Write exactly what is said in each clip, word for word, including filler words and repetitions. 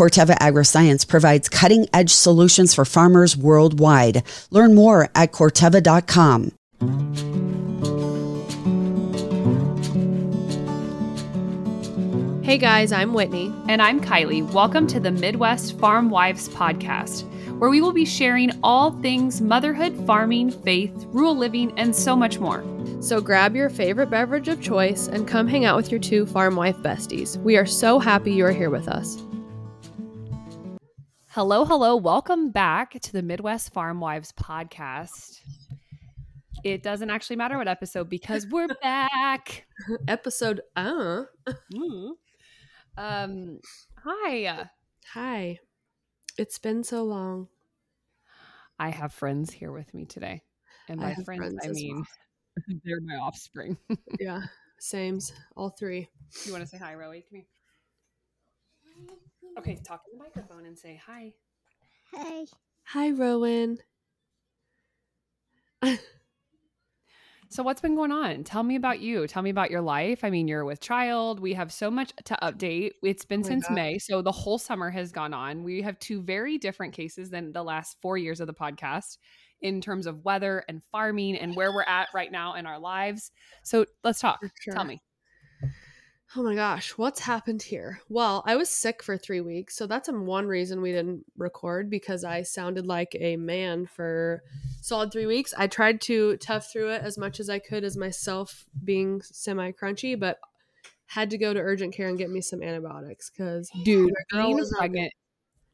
Corteva Agriscience provides cutting-edge solutions for farmers worldwide. Learn more at Corteva dot com. Hey guys, I'm Whitney. And I'm Kylie. Welcome to the Midwest Farm Wives podcast, where we will be sharing all things motherhood, farming, faith, rural living, and so much more. So grab your favorite beverage of choice and come hang out with your two farm wife besties. We are so happy you are here with us. Hello, hello. Welcome back to the Midwest Farm Wives podcast. It doesn't actually matter what episode because we're back. episode, uh. Mm. Um, hi. Hi. It's been so long. I have friends here with me today. And by I friends, friends, I mean, well. They're my offspring. Yeah. Sames. All three. You want to say hi, Rowie? Come here. Okay. Talk in the microphone and say hi. Hi. Hi, Rowan. So what's been going on? Tell me about you. Tell me about your life. I mean, you're with child. We have so much to update. It's been oh since God. May. So the whole summer has gone on. We have two very different cases than the last four years of the podcast in terms of weather and farming and where we're at right now in our lives. So let's talk. Sure. Tell me. Oh my gosh. What's happened here? Well, I was sick for three weeks. So that's one reason we didn't record, because I sounded like a man for solid three weeks. I tried to tough through it as much as I could as myself being semi-crunchy, but had to go to urgent care and get me some antibiotics because dude, being pregnant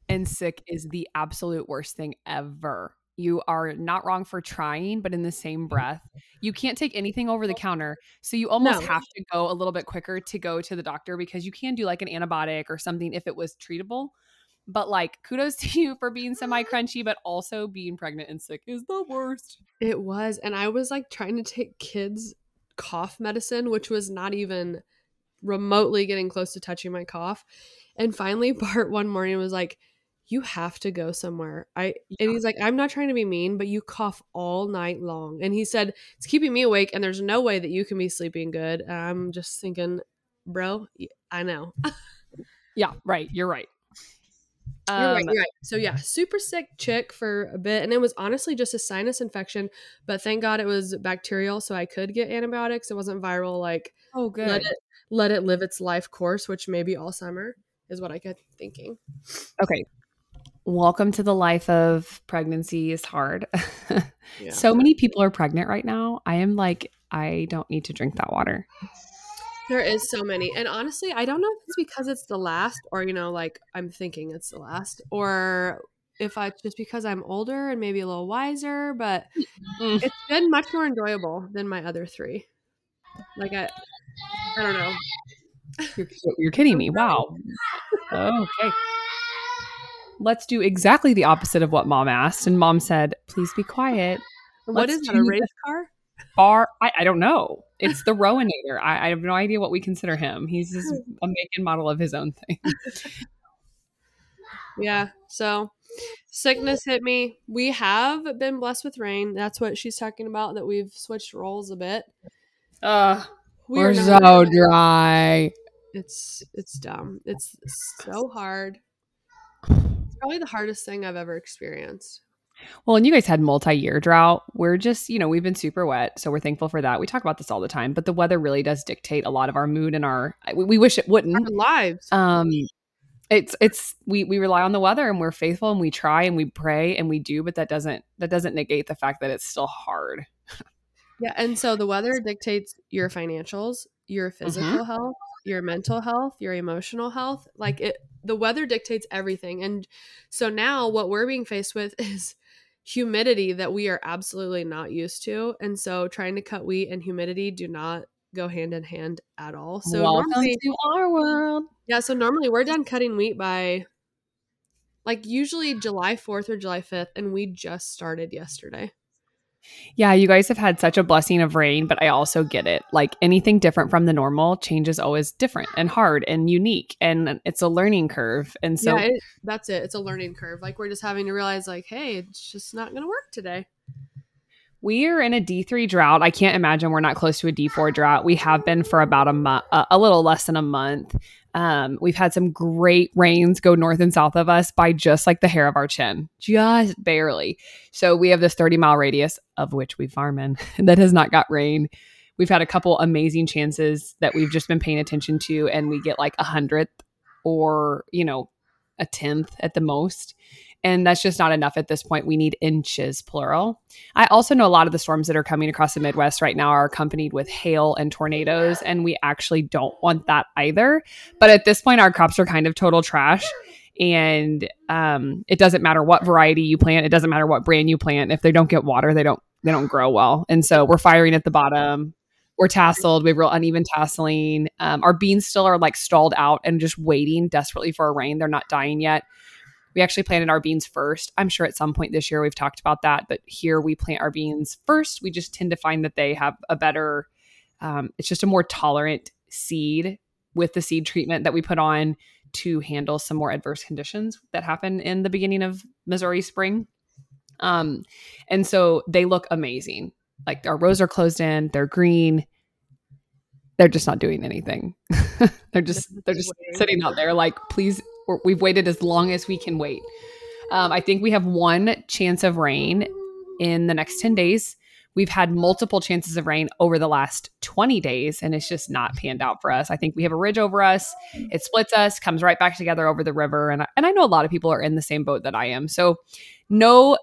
and sick is the absolute worst thing ever. You are not wrong for trying, but in the same breath, you can't take anything over the counter. So you almost no. have to go a little bit quicker to go to the doctor, because you can do like an antibiotic or something if it was treatable. But like, kudos to you for being semi-crunchy, but also being pregnant and sick is the worst. It was. And I was like trying to take kids' cough medicine, which was not even remotely getting close to touching my cough. And finally, Bart one morning was like, you have to go somewhere. I yeah. And he's like, I'm not trying to be mean, but you cough all night long. And he said, it's keeping me awake and there's no way that you can be sleeping good. And I'm just thinking, bro, I know. yeah, right. You're right. Um, you're right. You're right. So yeah, super sick chick for a bit. And it was honestly just a sinus infection, but thank God it was bacterial. So I could get antibiotics. It wasn't viral. Like, oh, good. Let it, let it live its life course, which maybe all summer is what I kept thinking. Okay. Welcome to the life of pregnancy is hard. yeah. So many people are pregnant right now. I am like, I don't need to drink that water. There is so many. And honestly, I don't know if it's because it's the last or, you know, like I'm thinking it's the last, or if I just because I'm older and maybe a little wiser, but it's been much more enjoyable than my other three. Like, I, I don't know. You're, you're kidding me. Wow. Okay. Let's do exactly the opposite of what mom asked. And mom said, please be quiet. What Let's is that, a race car? Bar, I, I don't know. It's the Rowanator. I, I have no idea what we consider him. He's just a make and model of his own thing. yeah. So sickness hit me. We have been blessed with rain. That's what she's talking about, that we've switched roles a bit. Uh, we we're so dry. dry. It's, it's dumb. It's so hard. Probably the hardest thing I've ever experienced. Well, and you guys had multi-year drought. We're just, you know, we've been super wet. So we're thankful for that. We talk about this all the time, but the weather really does dictate a lot of our mood and our, we, we wish it wouldn't. Our lives. Um, it's, it's, we, we rely on the weather and we're faithful and we try and we pray and we do, but that doesn't, that doesn't negate the fact that it's still hard. yeah. And so the weather dictates your financials, your physical mm-hmm. health, your mental health, your emotional health. Like it, the weather dictates everything. And so now what we're being faced with is humidity that we are absolutely not used to. And so trying to cut wheat and humidity do not go hand in hand at all. So welcome normally, to our world. Yeah. So normally we're done cutting wheat by like usually July fourth or July fifth. And we just started yesterday. Yeah, you guys have had such a blessing of rain, but I also get it. Like anything different from the normal, change is always different and hard and unique, and it's a learning curve. And so yeah, it, that's it. It's a learning curve. Like we're just having to realize like, hey, it's just not going to work today. We are in a D three drought. I can't imagine we're not close to a D four drought. We have been for about a month, a little less than a month. Um, we've had some great rains go north and south of us by just like the hair of our chin, just barely. So we have this thirty mile radius of which we farm in that has not got rain. We've had a couple amazing chances that we've just been paying attention to, and we get like a hundredth or, you know, a tenth at the most. And that's just not enough at this point. We need inches, plural. I also know a lot of the storms that are coming across the Midwest right now are accompanied with hail and tornadoes, and we actually don't want that either. But at this point, our crops are kind of total trash. And um, it doesn't matter what variety you plant. It doesn't matter what brand you plant. If they don't get water, they don't they don't grow well. And so we're firing at the bottom. We're tasseled. We have real uneven tasseling. Um, our beans still are like stalled out and just waiting desperately for a rain. They're not dying yet. We actually planted our beans first. I'm sure at some point this year we've talked about that, but here we plant our beans first. We just tend to find that they have a better, um, it's just a more tolerant seed with the seed treatment that we put on to handle some more adverse conditions that happen in the beginning of Missouri spring. Um, and so they look amazing. Like our rows are closed in, they're green. They're just not doing anything. they're just, they're just sitting out there like, please, we're, we've waited as long as we can wait. Um, I think we have one chance of rain in the next ten days. We've had multiple chances of rain over the last twenty days, and it's just not panned out for us. I think we have a ridge over us. It splits us, comes right back together over the river. And I, and I know a lot of people are in the same boat that I am. So no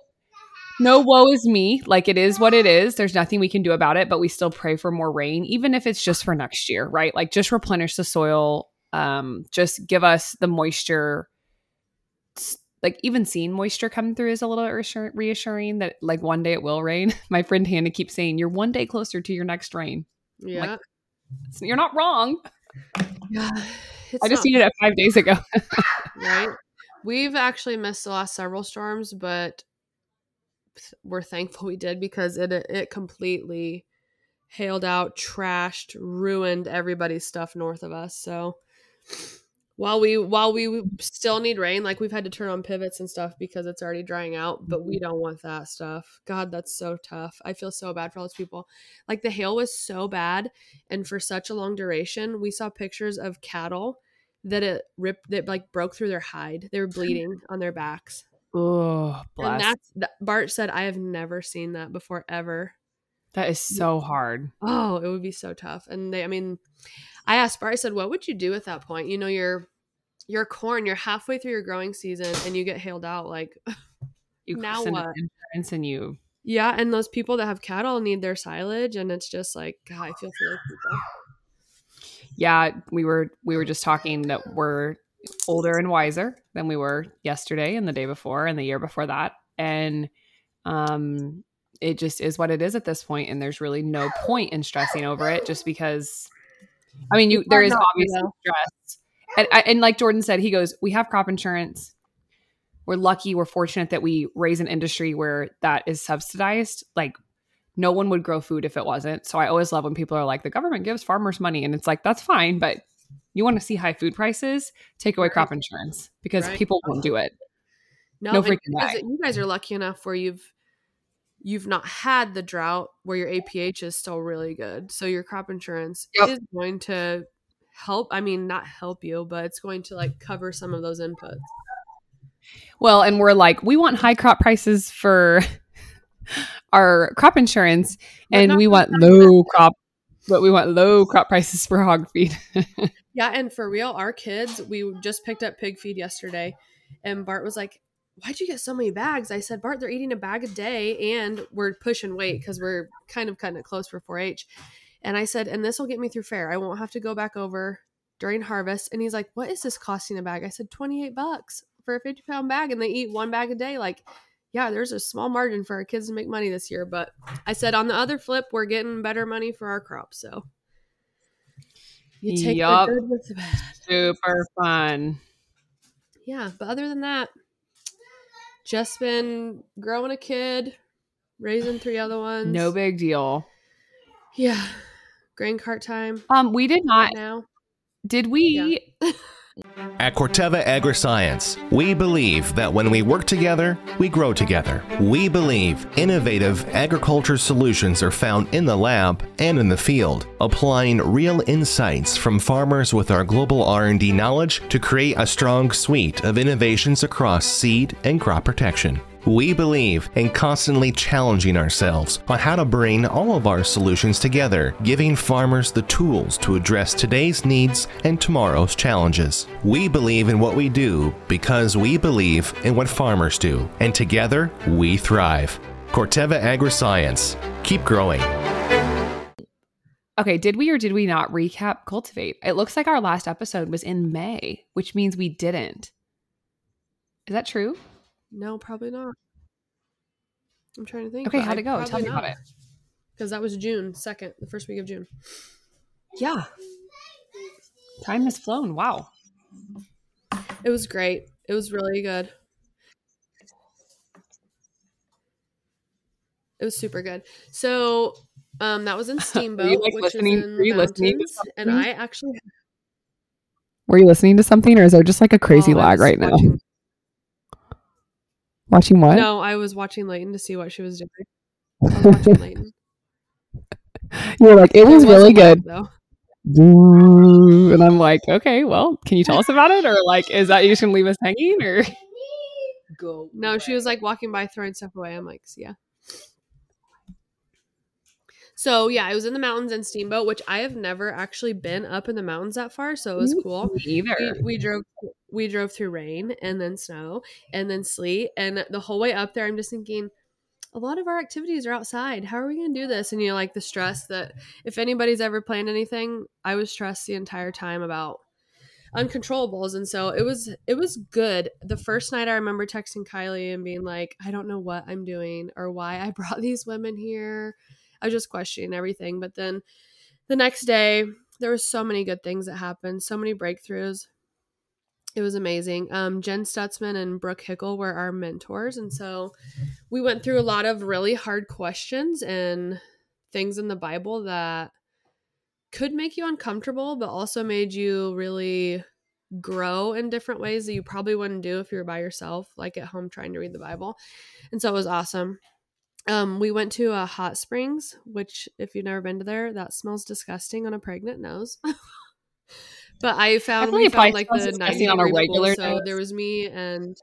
No woe is me. Like, it is what it is. There's nothing we can do about it, but we still pray for more rain, even if it's just for next year, right? Like, just replenish the soil. Um, just give us the moisture. Like, even seeing moisture come through is a little reassur- reassuring that like one day it will rain. My friend Hannah keeps saying, you're one day closer to your next rain. Yeah. Like, you're not wrong. Yeah, I just needed it five days ago. Right. We've actually missed the last several storms, but we're thankful we did, because it it completely hailed out, trashed, ruined everybody's stuff north of us. So while we while we still need rain, like, we've had to turn on pivots and stuff because it's already drying out, but we don't want that stuff. God, that's so tough. I feel so bad for all those people. Like, the hail was so bad and for such a long duration. We saw pictures of cattle that it ripped, that like broke through their hide. They were bleeding on their backs. Oh, bless. And that's, that, Bart said, I have never seen that before, ever. That is so hard. Oh, it would be so tough. And they, I mean, I asked Bart, I said, what would you do at that point? You know, your, your corn, you're halfway through your growing season and you get hailed out. Like, you now what? Insurance and you. Yeah. And those people that have cattle need their silage. And it's just like, God, I feel for those people. Yeah. We were, we were just talking that we're older and wiser than we were yesterday and the day before and the year before that. And um, it just is what it is at this point. And there's really no point in stressing over it, just because, I mean, you, there is obviously stress. And, and like Jordan said, he goes, we have crop insurance. We're lucky. We're fortunate that we raise an industry where that is subsidized. Like, no one would grow food if it wasn't. So I always love when people are like, the government gives farmers money. And it's like, that's fine. But you want to see high food prices, take away crop insurance, because right. people won't do it. No, no freaking way. You guys are lucky enough where you've you've not had the drought, where your A P H is still really good. So your crop insurance yep. is going to help. I mean, not help you, but it's going to like cover some of those inputs. Well, and we're like, we want high crop prices for our crop insurance, but and we want low crop But we want low crop prices for hog feed. Yeah. And for real, our kids, we just picked up pig feed yesterday, and Bart was like, why'd you get so many bags? I said, Bart, they're eating a bag a day, and we're pushing weight because we're kind of cutting it close for four H. And I said, and this will get me through fair. I won't have to go back over during harvest. And he's like, what is this costing a bag? I said, twenty-eight bucks for a fifty pound bag. And they eat one bag a day. Like, yeah, there's a small margin for our kids to make money this year. But I said, on the other flip, we're getting better money for our crops. So you take yep. the good with the bad. Super fun. Yeah. But other than that, just been growing a kid, raising three other ones. No big deal. Yeah. Grain cart time. Um, we did not. Now. Did we? Yeah. At Corteva Agriscience, we believe that when we work together, we grow together. We believe innovative agriculture solutions are found in the lab and in the field, applying real insights from farmers with our global R and D knowledge to create a strong suite of innovations across seed and crop protection. We believe in constantly challenging ourselves on how to bring all of our solutions together, giving farmers the tools to address today's needs and tomorrow's challenges. We believe in what we do because we believe in what farmers do, and together we thrive. Corteva Agriscience. Keep growing. Okay, did we or did we not recap Cultivate? It looks like our last episode was in May, which means we didn't. Is that true? No, probably not. I'm trying to think. Okay, how'd it go? Tell me about it. Because that was June second, the first week of June. Yeah. Time has flown. Wow. It was great. It was really good. It was super good. So um, that was in Steamboat, which is in the mountains. And I actually... Were you listening to something, or is there just like a crazy lag right now? Watching what? No, I was watching Layton to see what she was doing. I was watching Layton. You're like, it was, it was really good. Though. And I'm like, okay, well, can you tell us about it? Or like, is that you just going to leave us hanging? Or go? No, she was like walking by, throwing stuff away. I'm like, yeah. So yeah, I was in the mountains in Steamboat, which I have never actually been up in the mountains that far. So it was cool. Either. We, we drove... We drove through rain and then snow and then sleet. And the whole way up there, I'm just thinking, a lot of our activities are outside. How are we going to do this? And, you know, like the stress that if anybody's ever planned anything, I was stressed the entire time about uncontrollables. And so it was it was good. The first night I remember texting Kylie and being like, I don't know what I'm doing or why I brought these women here. I was just questioning everything. But then the next day, there were so many good things that happened, so many breakthroughs. It was amazing. Um, Jen Stutzman and Brooke Hickel were our mentors. And so we went through a lot of really hard questions and things in the Bible that could make you uncomfortable, but also made you really grow in different ways that you probably wouldn't do if you were by yourself, like at home trying to read the Bible. And so it was awesome. Um, we went to a hot springs, which if you've never been to there, that smells disgusting on a pregnant nose. But I found I we found like the ninety on a regular. So there was me and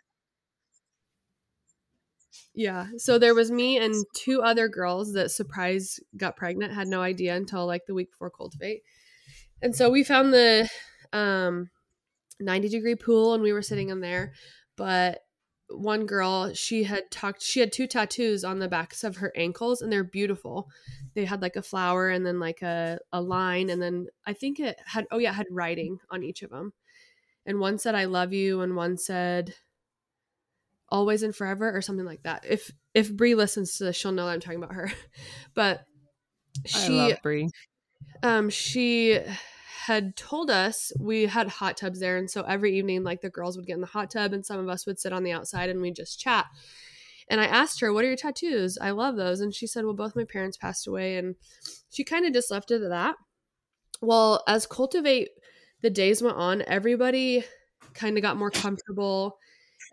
yeah, so there was me and two other girls that surprise got pregnant. Had no idea until like the week before Cultivate, and so we found the um, ninety degree pool and we were sitting in there. But one girl, she had talked. She had two tattoos on the backs of her ankles, and they're beautiful. They had like a flower and then like a, a line, and then I think it had oh yeah, it had writing on each of them. And one said "I love you," and one said "always and forever" or something like that. If if Brie listens to this, she'll know that I'm talking about her. But she, I love Brie. Um, she had told us we had hot tubs there. And so every evening, like the girls would get in the hot tub and some of us would sit on the outside and we'd just chat. And I asked her, what are your tattoos? I love those. And she said, well, both my parents passed away. And she kind of just left it at that. Well, as Cultivate, the days went on, everybody kind of got more comfortable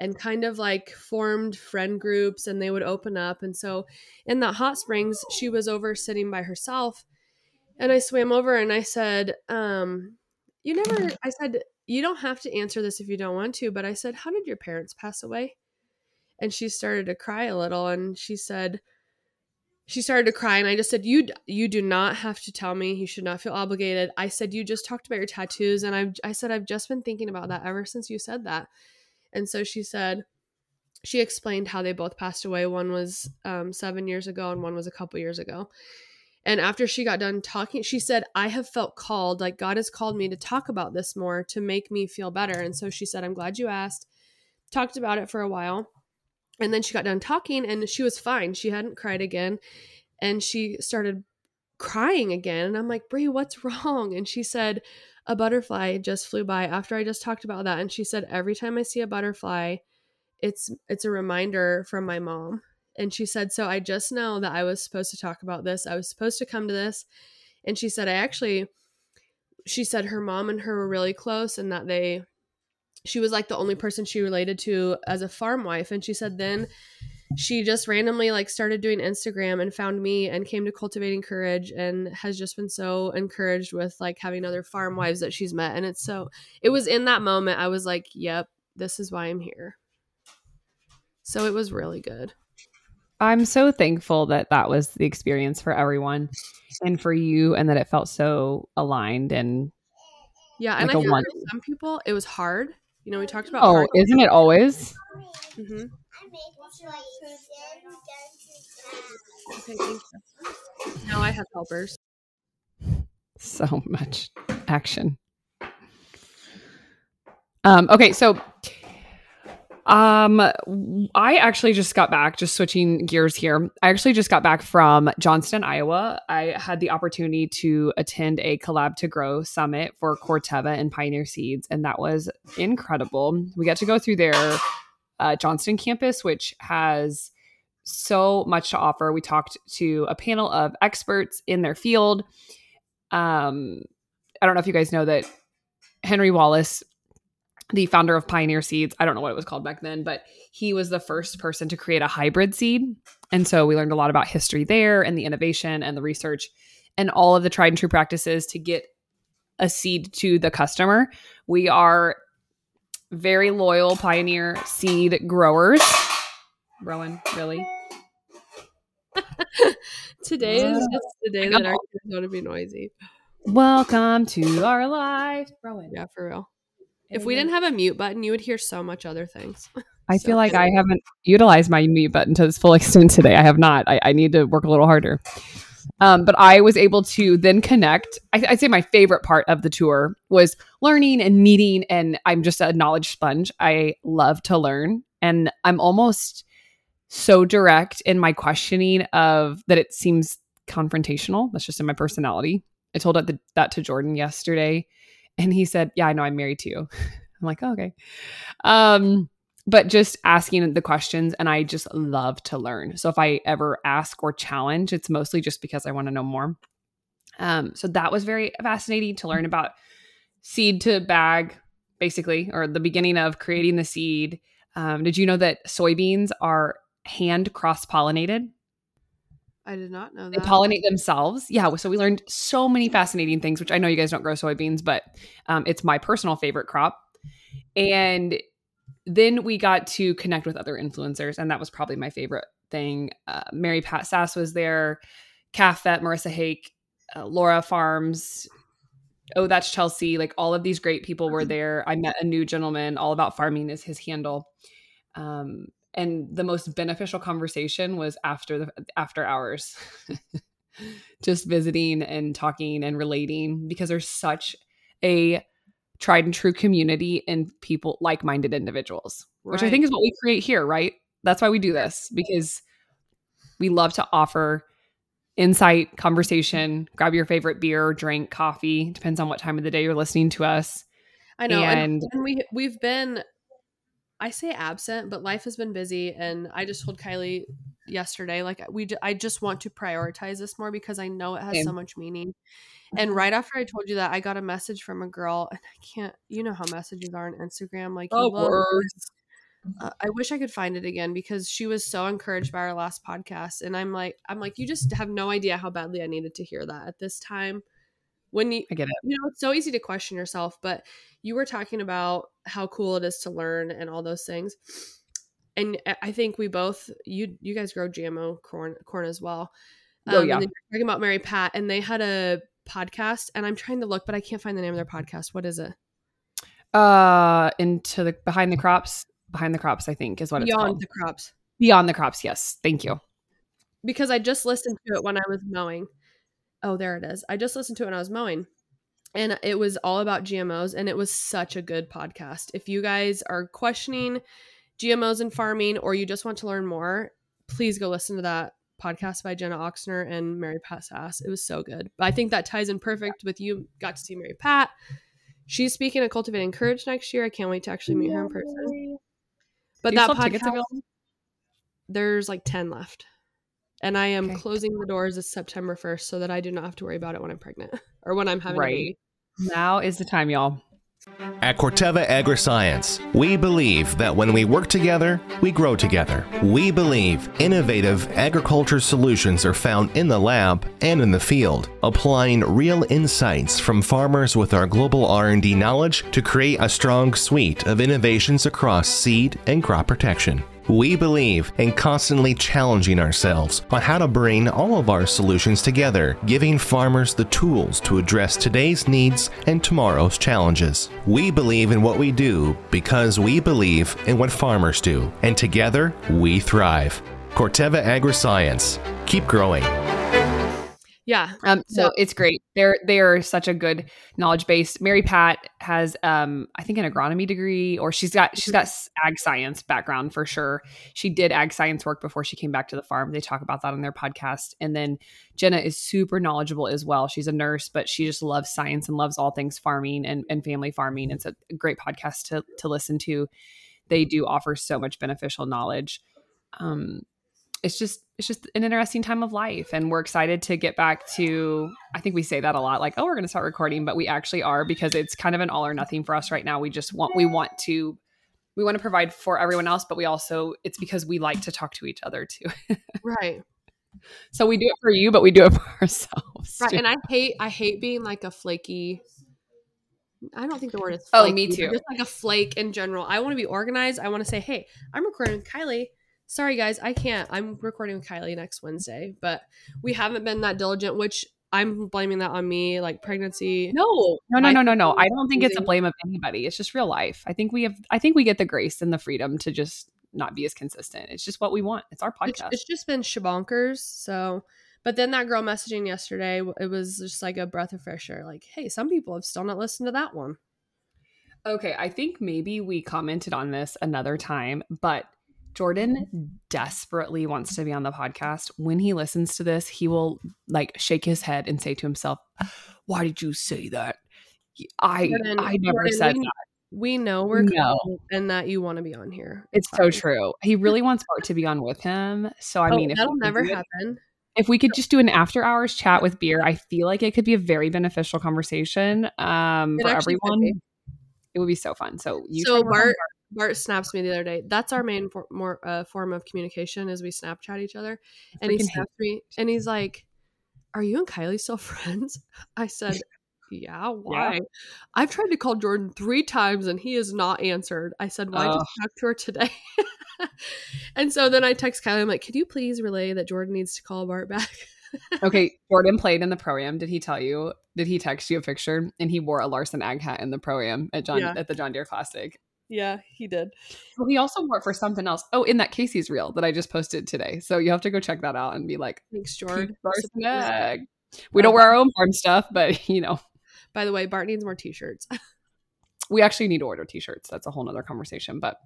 and kind of like formed friend groups and they would open up. And so in the hot springs, she was over sitting by herself. And I swam over and I said, um, you never, I said, you don't have to answer this if you don't want to. But I said, how did your parents pass away? And she started to cry a little. And she said, she started to cry. And I just said, you, you do not have to tell me. You should not feel obligated. I said, you just talked about your tattoos. And I've, I said, I've just been thinking about that ever since you said that. And so she said, she explained how they both passed away. One was um, seven years ago and one was a couple years ago. And after she got done talking, she said, I have felt called, like God has called me to talk about this more to make me feel better. And so she said, I'm glad you asked, talked about it for a while. And then she got done talking and she was fine. She hadn't cried again. And she started crying again. And I'm like, Brie, what's wrong? And she said, a butterfly just flew by after I just talked about that. And she said, every time I see a butterfly, it's it's a reminder from my mom. And she said, so I just know that I was supposed to talk about this. I was supposed to come to this. And she said, I actually, she said her mom and her were really close and that they she was like the only person she related to as a farm wife. And she said then she just randomly like started doing Instagram and found me and came to Cultivating Courage and has just been so encouraged with like having other farm wives that she's met. And it's so, it was in that moment I was like, yep, this is why I'm here. So it was really good. I'm so thankful that that was the experience for everyone and for you, and that it felt so aligned. And yeah, like, and I feel like for some people it was hard. You know, we talked about. Oh, hard. Isn't it always? Mm-hmm. Okay, thank you. Now I have helpers. So much action. Um, okay, so um, I actually just got back, just switching gears here. I actually just got back from Johnston, Iowa. I had the opportunity to attend a Collab to Grow Summit for Corteva and Pioneer Seeds, and that was incredible. We got to go through their Uh, Johnston campus, which has so much to offer. We talked to a panel of experts in their field. Um, I don't know if you guys know that Henry Wallace, the founder of Pioneer Seeds, I don't know what it was called back then, but he was the first person to create a hybrid seed. And so we learned a lot about history there and the innovation and the research and all of the tried and true practices to get a seed to the customer. We are very loyal Pioneer seed growers. Rowan, really? Today is just the day that our kids want to be noisy. Welcome to our life, Rowan. Yeah, for real. If we didn't have a mute button, you would hear so much other things. I so, feel like anyway. I haven't utilized my mute button to its full extent today. I have not. I, I need to work a little harder. Um, but I was able to then connect. I, I'd say my favorite part of the tour was learning and meeting. And I'm just a knowledge sponge. I love to learn. And I'm almost so direct in my questioning of that it seems confrontational. That's just in my personality. I told that, the, that to Jordan yesterday. And he said, yeah, I know, I'm married to you. I'm like, oh, okay. Um, but just asking the questions, and I just love to learn. So if I ever ask or challenge, it's mostly just because I want to know more. Um, so that was very fascinating to learn about seed to bag, basically, or the beginning of creating the seed. Um, did you know that soybeans are hand cross-pollinated? I did not know that. They pollinate themselves. Yeah. So we learned so many fascinating things, which I know you guys don't grow soybeans, but um, it's my personal favorite crop. And then we got to connect with other influencers, and that was probably my favorite thing. Uh, Mary Pat Sass was there, Cafet, Marissa Hake, uh, Laura Farms. Oh, that's Chelsea. Like, all of these great people were there. I met a new gentleman, all about farming is his handle. Um, and the most beneficial conversation was after the after hours, just visiting and talking and relating, because there's such a tried and true community and people, like-minded individuals, right, which I think is what we create here, right? That's why we do this, because we love to offer insight, conversation, grab your favorite beer, drink, coffee, depends on what time of the day you're listening to us. I know. And, and we, we've been, I say absent, but life has been busy. And I just told Kylie yesterday, like, we, I just want to prioritize this more because I know it has same. so much meaning. And right after I told you that, I got a message from a girl, and I can't, you know how messages are on Instagram. Like, oh, words. Uh, I wish I could find it again, because she was so encouraged by our last podcast. And I'm like, I'm like, you just have no idea how badly I needed to hear that at this time. When you, I get it. You know, it's so easy to question yourself, but you were talking about how cool it is to learn and all those things. And I think we both, you, you guys grow G M O corn, corn as well. Um, oh, yeah. And then you're talking about Mary Pat, and they had a podcast, and I'm trying to look, but I can't find the name of their podcast. What is it? Uh, into the behind the crops, behind the crops, I think is what it's called. Beyond the crops. Beyond the crops. Yes. Thank you. Because I just listened to it when I was mowing. Oh, there it is. I just listened to it when I was mowing, and it was all about G M Os, and it was such a good podcast. If you guys are questioning G M Os and farming, or you just want to learn more, please go listen to that podcast by Jenna Oxner and Mary Pat Sass. It was so good. But I think that ties in perfect with you got to see Mary Pat. She's speaking at Cultivating Courage next year. I can't wait to actually meet her in person. But that podcast, there's like ten left. And I am okay. closing the doors this September first so that I do not have to worry about it when I'm pregnant or when I'm having right. a baby. Now is the time, y'all. At Corteva Agriscience, we believe that when we work together, we grow together. We believe innovative agriculture solutions are found in the lab and in the field, applying real insights from farmers with our global R and D knowledge to create a strong suite of innovations across seed and crop protection. We believe in constantly challenging ourselves on how to bring all of our solutions together, giving farmers the tools to address today's needs and tomorrow's challenges. We believe in what we do because we believe in what farmers do, and together we thrive. Corteva Agriscience. Keep growing. Yeah, um, so it's great. They're they are such a good knowledge base. Mary Pat has, um, I think, an agronomy degree, or she's got she's got ag science background for sure. She did ag science work before she came back to the farm. They talk about that on their podcast. And then Jenna is super knowledgeable as well. She's a nurse, but she just loves science and loves all things farming and, and family farming. It's a great podcast to to listen to. They do offer so much beneficial knowledge. Um, It's just it's just an interesting time of life, and we're excited to get back to, I think we say that a lot, like, oh, we're going to start recording, but we actually are, because it's kind of an all or nothing for us right now. We just want, we want to, we want to provide for everyone else, but we also, it's because we like to talk to each other too. Right. So we do it for you, but we do it for ourselves. Right. Too. And I hate, I hate being like a flaky, I don't think the word is flaky. Oh, me too. Just like a flake in general. I want to be organized. I want to say, hey, I'm recording Kylie. Sorry, guys, I can't. I'm recording with Kylie next Wednesday, but we haven't been that diligent, which I'm blaming that on me, like pregnancy. No, no, no, no, no, no. I don't think it's a blame of anybody. It's just real life. I think we have, I think we get the grace and the freedom to just not be as consistent. It's just what we want. It's our podcast. It's, it's just been shabonkers. So, but then that girl messaging yesterday, it was just like a breath of fresh air. Like, hey, some people have still not listened to that one. Okay. I think maybe we commented on this another time, but Jordan desperately wants to be on the podcast. When he listens to this, he will like shake his head and say to himself, why did you say that? I Jordan, I never Jordan, said we, that. We know we're no. cool and that you want to be on here. It's Sorry. so true. He really wants Bart to be on with him. So I oh, mean, if that'll never happen. It, if we could just do an after hours chat with beer, I feel like it could be a very beneficial conversation um, for everyone. It would be so fun. So you so Bart. Bart snaps me the other day. That's our main for, more, uh, form of communication is we Snapchat each other. And he snaps me and he's like, are you and Kylie still friends? I said, yeah, why? Yeah. I've tried to call Jordan three times and he has not answered. I said, why did you talk to her today? And so then I text Kylie. I'm like, could you please relay that Jordan needs to call Bart back? Okay, Jordan played in the pro-am. Did he tell you? Did he text you a picture? And he wore a Larson Ag hat in the pro-am at, John, yeah. at the John Deere Classic. Yeah, he did. Well, he also wore it for something else. Oh, in that Casey's reel that I just posted today. So you have to go check that out and be like, thanks, Jordan. We don't wear our own farm stuff, but you know. By the way, Bart needs more t-shirts. We actually need to order t-shirts. That's a whole nother conversation. But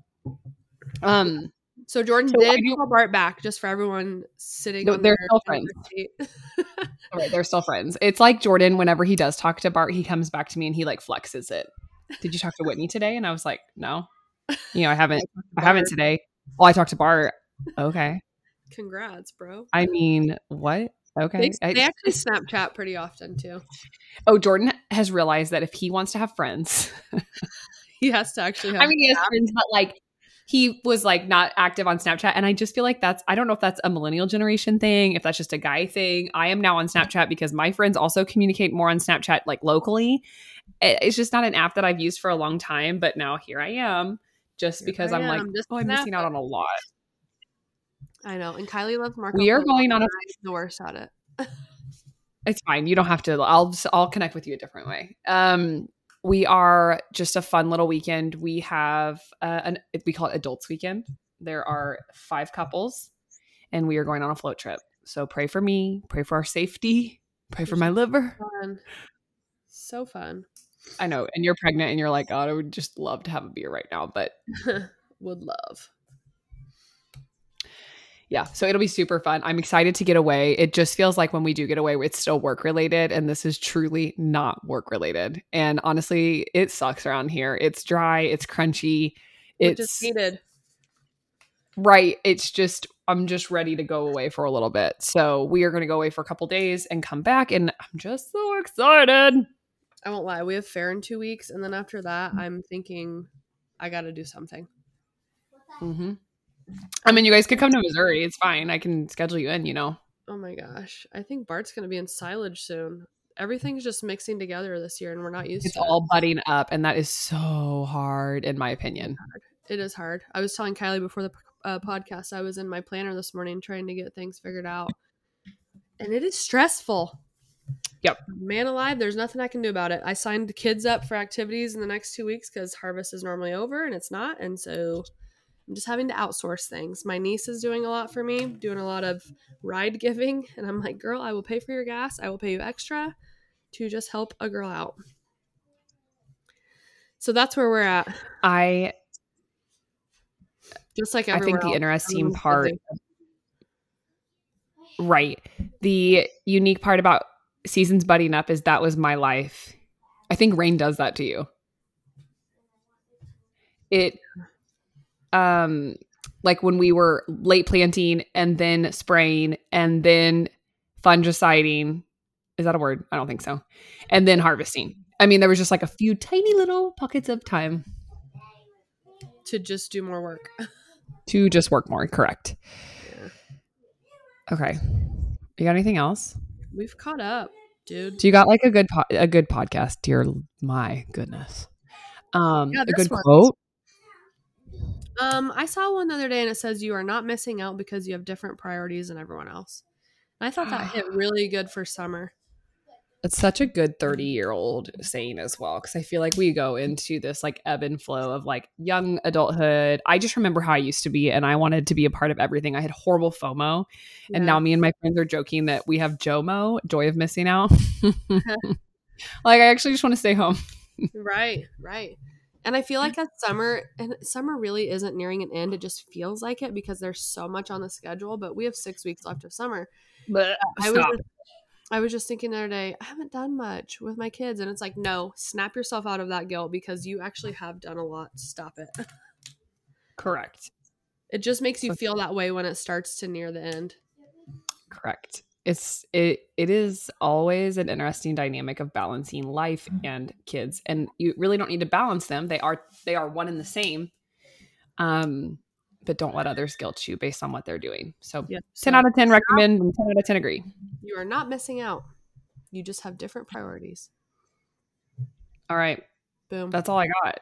um, so Jordan so did do- call Bart back, just for everyone sitting. No, on they're their still friends. All right, they're still friends. It's like Jordan. Whenever he does talk to Bart, he comes back to me and he like flexes it. Did you talk to Whitney today? And I was like, no, you know, I haven't, I haven't today. Well, I talked to Bart. Okay. Congrats, bro. I mean, what? Okay. They, they actually Snapchat pretty often too. Oh, Jordan has realized that if he wants to have friends, he has to actually have I mean, he has friends, but like he was like not active on Snapchat. And I just feel like that's, I don't know if that's a millennial generation thing, if that's just a guy thing. I am now on Snapchat because my friends also communicate more on Snapchat, like locally. It's just not an app that I've used for a long time, but now here I am just because I'm like, oh, I'm missing out on a lot. I know. And Kylie loves Marco. We are going on a worse at it. It's fine. You don't have to. I'll I'll connect with you a different way. Um, we are just a fun little weekend. We have uh, an we call it Adults Weekend. There are five couples, and we are going on a float trip. So pray for me. Pray for our safety. Pray for my liver. Fun. So fun. I know. And you're pregnant and you're like, God, I would just love to have a beer right now, but would love. Yeah. So it'll be super fun. I'm excited to get away. It just feels like when we do get away, it's still work related. And this is truly not work related. And honestly, it sucks around here. It's dry. It's crunchy. It's just needed. Right. It's just, I'm just ready to go away for a little bit. So we are going to go away for a couple days and come back. And I'm just so excited. I won't lie. We have fair in two weeks. And then after that, I'm thinking I got to do something. Mm-hmm. I mean, you guys could come to Missouri. It's fine. I can schedule you in, you know. Oh my gosh. I think Bart's going to be in silage soon. Everything's just mixing together this year and we're not used it's to it. It's all budding up. And that is so hard, in my opinion. It is hard. I was telling Kylie before the uh, podcast, I was in my planner this morning trying to get things figured out. And it is stressful. Yep. Man alive, there's nothing I can do about it. I signed the kids up for activities in the next two weeks because harvest is normally over and it's not. And so I'm just having to outsource things. My niece is doing a lot for me, doing a lot of ride giving. And I'm like, girl, I will pay for your gas. I will pay you extra to just help a girl out. So that's where we're at. I just like everywhere I think the else, interesting part. Right. The unique part about seasons budding up is that was my life. I think rain does that to you. It, um, like when we were late planting and then spraying and then fungiciding, is that a word? I don't think so. And then harvesting. I mean, there was just like a few tiny little pockets of time to just do more work. To just work more. Correct. Okay. You got anything else? We've caught up, dude. So you got like a good po- a good podcast, dear. My goodness. Um, yeah, a good one. Quote. Um, I saw one the other day and it says, you are not missing out because you have different priorities than everyone else. And I thought that hit really good for summer. It's such a good thirty-year-old saying as well, because I feel like we go into this like ebb and flow of like young adulthood. I just remember how I used to be, and I wanted to be a part of everything. I had horrible FOMO, yeah. And now me and my friends are joking that we have JOMO, joy of missing out. Like I actually just want to stay home. Right, right. And I feel like that summer, and summer really isn't nearing an end. It just feels like it because there's so much on the schedule, but we have six weeks left of summer. But I was. I was just thinking the other day, I haven't done much with my kids. And it's like, no, snap yourself out of that guilt because you actually have done a lot. Stop it. Correct. It just makes you feel that way when it starts to near the end. Correct. It's it it is always an interesting dynamic of balancing life and kids. And you really don't need to balance them. They are they are one and the same. Um, but don't let others guilt you based on what they're doing. So yeah, so ten out of ten recommend and ten out of ten agree. You are not missing out. You just have different priorities. All right. Boom. That's all I got.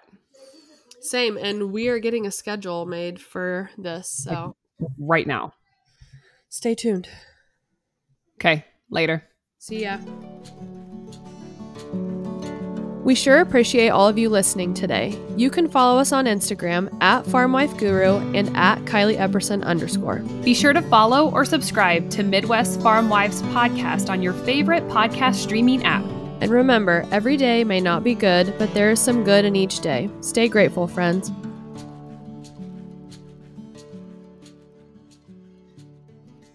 Same. And we are getting a schedule made for this. So like right now. Stay tuned. Okay. Later. See ya. We sure appreciate all of you listening today. You can follow us on Instagram at FarmWifeGuru and at Kylie Epperson underscore. Be sure to follow or subscribe to Midwest Farm Wives podcast on your favorite podcast streaming app. And remember, every day may not be good, but there is some good in each day. Stay grateful, friends.